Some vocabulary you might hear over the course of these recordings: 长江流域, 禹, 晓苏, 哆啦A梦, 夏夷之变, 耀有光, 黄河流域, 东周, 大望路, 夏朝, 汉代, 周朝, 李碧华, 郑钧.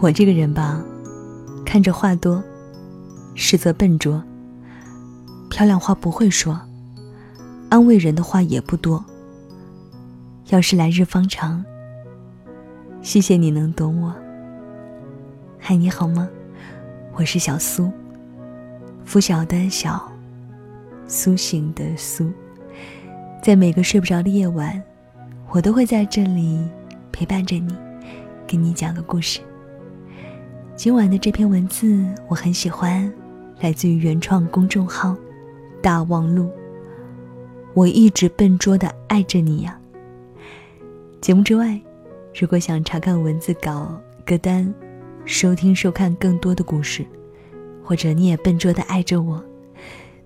我这个人吧，看着话多，实则笨拙。漂亮话不会说，安慰人的话也不多。要是来日方长，谢谢你能懂我。嗨，你好吗？我是小苏，拂晓的晓，苏醒的苏。在每个睡不着的夜晚，我都会在这里陪伴着你，给你讲个故事。今晚的这篇文字我很喜欢，来自于原创公众号大望路。我一直笨拙地爱着你呀。节目之外，如果想查看文字稿、歌单，收听收看更多的故事，或者你也笨拙地爱着我，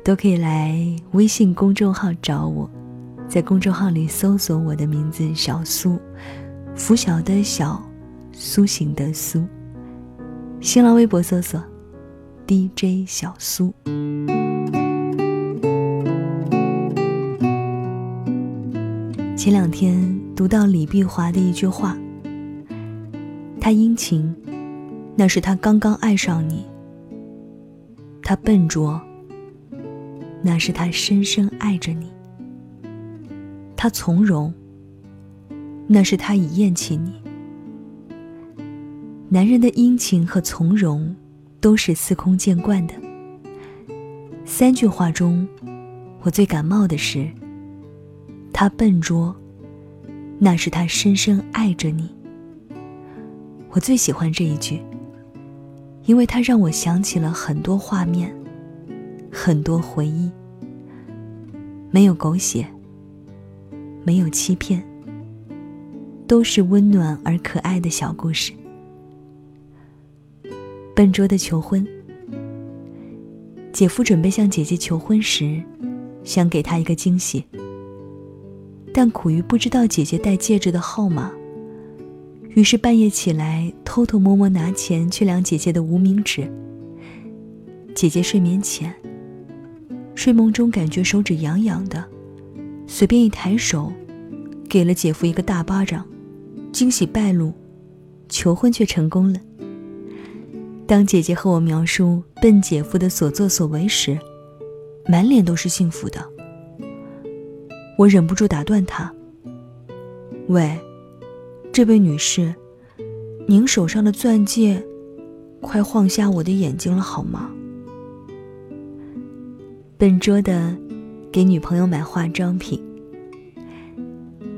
都可以来微信公众号找我。在公众号里搜索我的名字小苏，拂晓的晓，苏醒的苏。新浪微博搜索 DJ 小苏。前两天读到李碧华的一句话，他殷勤，那是他刚刚爱上你；他笨拙，那是他深深爱着你；他从容，那是他已厌弃你。男人的殷勤和从容都是司空见惯的。三句话中，我最感冒的是他笨拙，那是他深深爱着你。我最喜欢这一句，因为它让我想起了很多画面，很多回忆。没有狗血，没有欺骗，都是温暖而可爱的小故事。笨拙的求婚。姐夫准备向姐姐求婚时，想给她一个惊喜，但苦于不知道姐姐戴戒指的号码，于是半夜起来偷偷摸摸拿钱去量姐姐的无名指。姐姐睡眠浅，睡梦中感觉手指痒痒的，随便一抬手，给了姐夫一个大巴掌，惊喜败露，求婚却成功了。当姐姐和我描述笨姐夫的所作所为时，满脸都是幸福的。我忍不住打断她：“喂，这位女士，您手上的钻戒，快晃瞎我的眼睛了好吗？”笨拙的给女朋友买化妆品。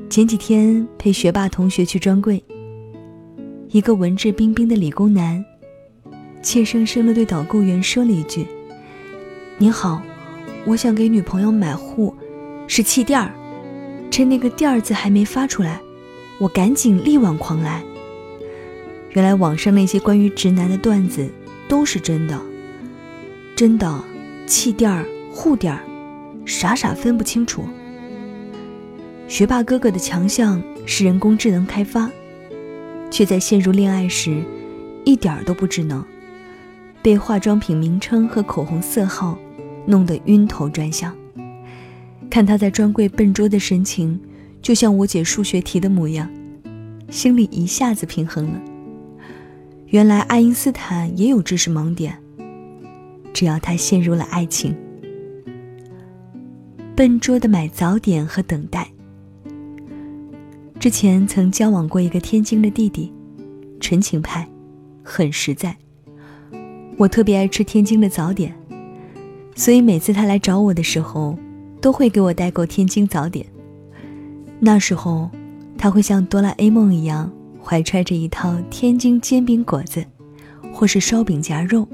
前几天陪学霸同学去专柜，一个文质彬彬的理工男怯生生地对导购员说了一句：“您好，我想给女朋友买护，是气垫儿，趁那个垫儿字还没发出来，我赶紧力挽狂澜。”原来网上那些关于直男的段子都是真的，真的气垫儿、护垫儿，傻傻分不清楚。学霸哥哥的强项是人工智能开发，却在陷入恋爱时一点都不智能，被化妆品名称和口红色号弄得晕头转向。看他在专柜笨拙的神情，就像我解数学题的模样，心里一下子平衡了。原来爱因斯坦也有知识盲点，只要他陷入了爱情。笨拙的买早点和等待。之前曾交往过一个天津的弟弟，纯情派，很实在。我特别爱吃天津的早点，所以每次他来找我的时候，都会给我代购天津早点。那时候他会像哆啦 A 梦一样，怀揣着一套天津煎饼果子，或是烧饼夹肉，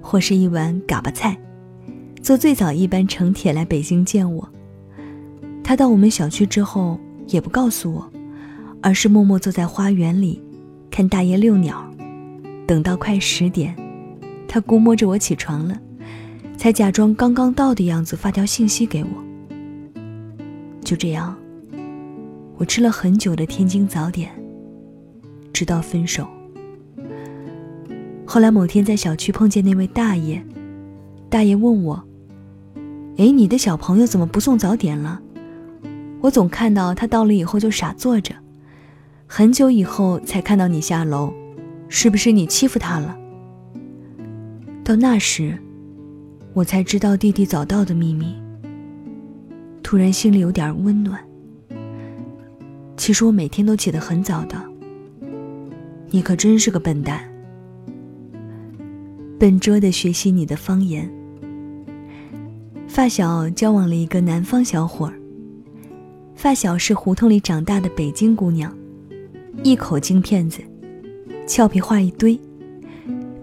或是一碗嘎巴菜，坐最早一班城铁来北京见我。他到我们小区之后也不告诉我，而是默默坐在花园里看大爷遛鸟，等到快10点，他估摸着我起床了，才假装刚刚到的样子发条信息给我。就这样，我吃了很久的天津早点，直到分手。后来某天在小区碰见那位大爷，大爷问我：“诶，你的小朋友怎么不送早点了？我总看到他到了以后就傻坐着，很久以后才看到你下楼，是不是你欺负他了？到那时，我才知道弟弟早到的秘密。突然心里有点温暖。其实我每天都起得很早的。你可真是个笨蛋，笨拙地学习你的方言。发小交往了一个南方小伙儿，发小是胡同里长大的北京姑娘，一口京片子，俏皮话一堆，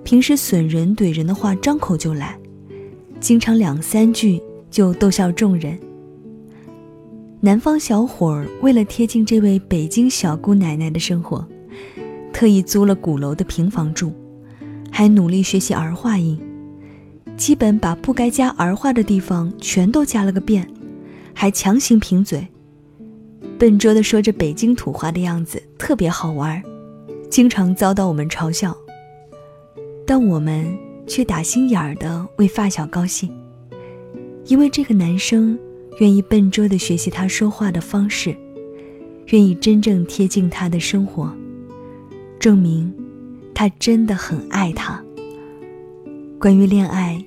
平时损人怼人的话张口就来，经常2-3句就逗笑众人。南方小伙儿为了贴近这位北京小姑奶奶的生活，特意租了鼓楼的平房住，还努力学习儿化音，基本把不该加儿化的地方全都加了个遍，还强行贫嘴，笨拙地说着北京土话的样子特别好玩，经常遭到我们嘲笑，但我们却打心眼儿地为发小高兴，因为这个男生愿意笨拙地学习他说话的方式，愿意真正贴近他的生活，证明他真的很爱他。关于恋爱，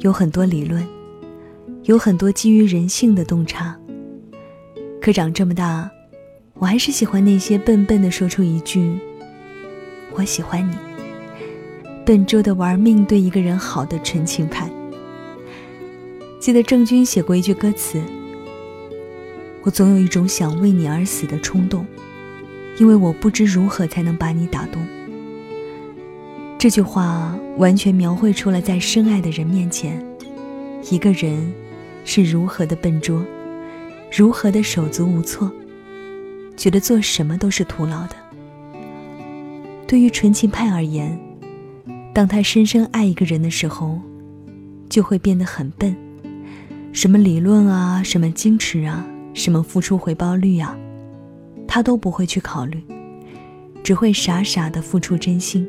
有很多理论，有很多基于人性的洞察，可长这么大，我还是喜欢那些笨笨地说出一句我喜欢你，笨拙地玩命对一个人好的纯情派。记得郑钧写过一句歌词，我总有一种想为你而死的冲动，因为我不知如何才能把你打动。这句话完全描绘出了在深爱的人面前，一个人是如何的笨拙，如何的手足无措，觉得做什么都是徒劳的。对于纯情派而言，当他深深爱一个人的时候，就会变得很笨，什么理论啊，什么矜持啊，什么付出回报率啊，他都不会去考虑，只会傻傻地付出真心，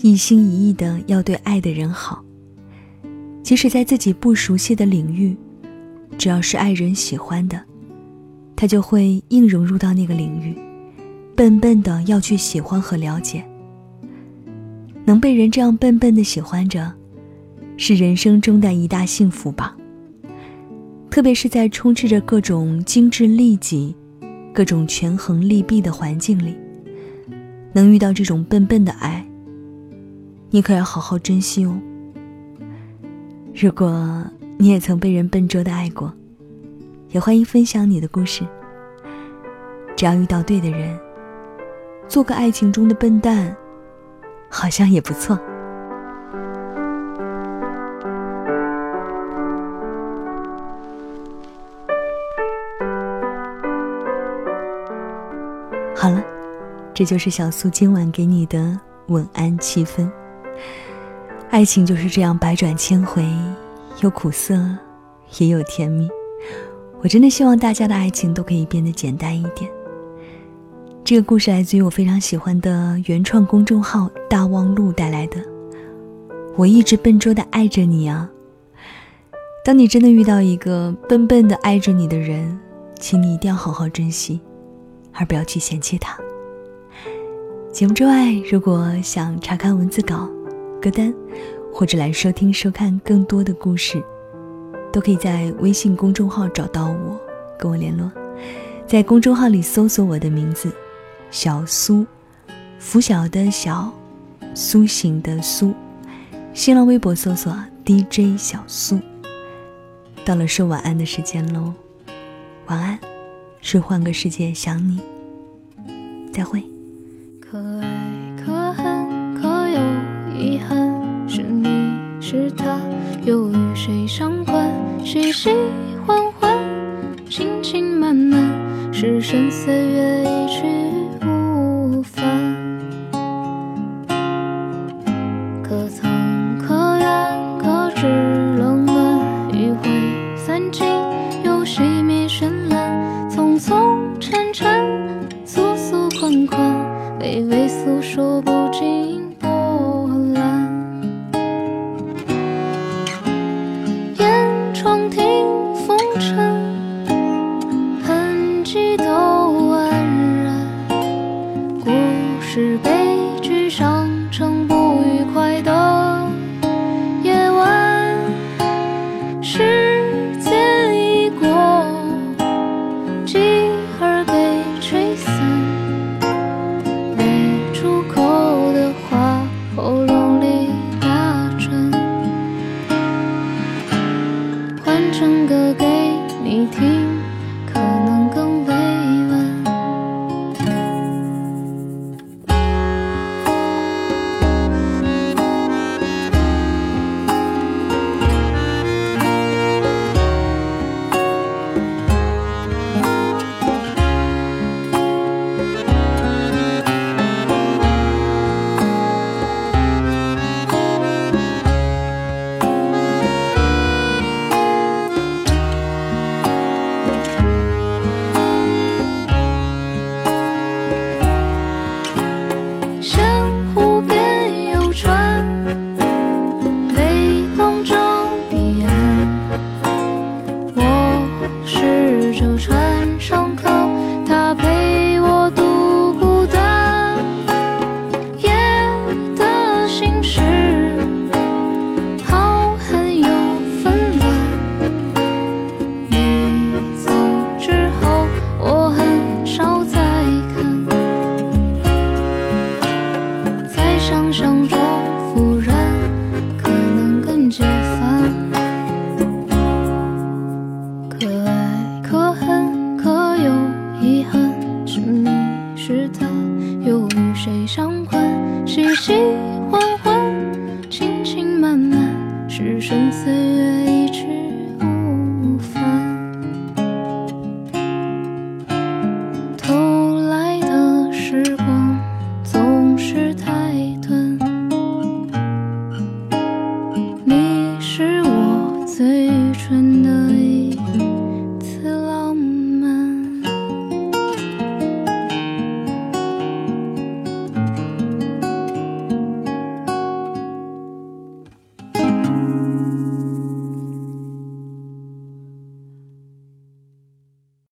一心一意地要对爱的人好。即使在自己不熟悉的领域，只要是爱人喜欢的，他就会硬融入到那个领域，笨笨地要去喜欢和了解。能被人这样笨笨地喜欢着，是人生中的一大幸福吧。特别是在充斥着各种精致利己、各种权衡利弊的环境里，能遇到这种笨笨的爱，你可要好好珍惜哦。如果你也曾被人笨拙的爱过，也欢迎分享你的故事。只要遇到对的人，做个爱情中的笨蛋，好像也不错。好了，这就是小苏今晚给你的晚安7分。爱情就是这样百转千回，有苦涩，也有甜蜜。我真的希望大家的爱情都可以变得简单一点。这个故事来自于我非常喜欢的原创公众号大望路带来的我一直笨拙地爱着你啊。当你真的遇到一个笨笨地爱着你的人，请你一定要好好珍惜，而不要去嫌弃他。节目之外，如果想查看文字稿、歌单，或者来收听收看更多的故事，都可以在微信公众号找到我，跟我联络。在公众号里搜索我的名字小苏，拂晓的小，苏醒的苏。新浪微博搜索 DJ 小苏。到了说晚安的时间咯，晚安是换个世界想你，再会。可爱可恨可有遗憾，是你是他，又与谁相关，谁喜欢欢，心情满满，是深岁月一去无返。可曾可愿可知冷暖，余晖散尽又细密绚烂，匆匆缠缠，俗俗款款，微微诉说不尽波澜。烟窗听风尘，痕迹都宛然，故事悲剧上成不愉快的夜晚，时间已过，继而被吹散，没出口的话喉咙里打转，换成歌给你听，可能更委婉。伤中复燃，可能更解散，可爱可恨可有遗憾，是你是他，又与谁相关，是喜欢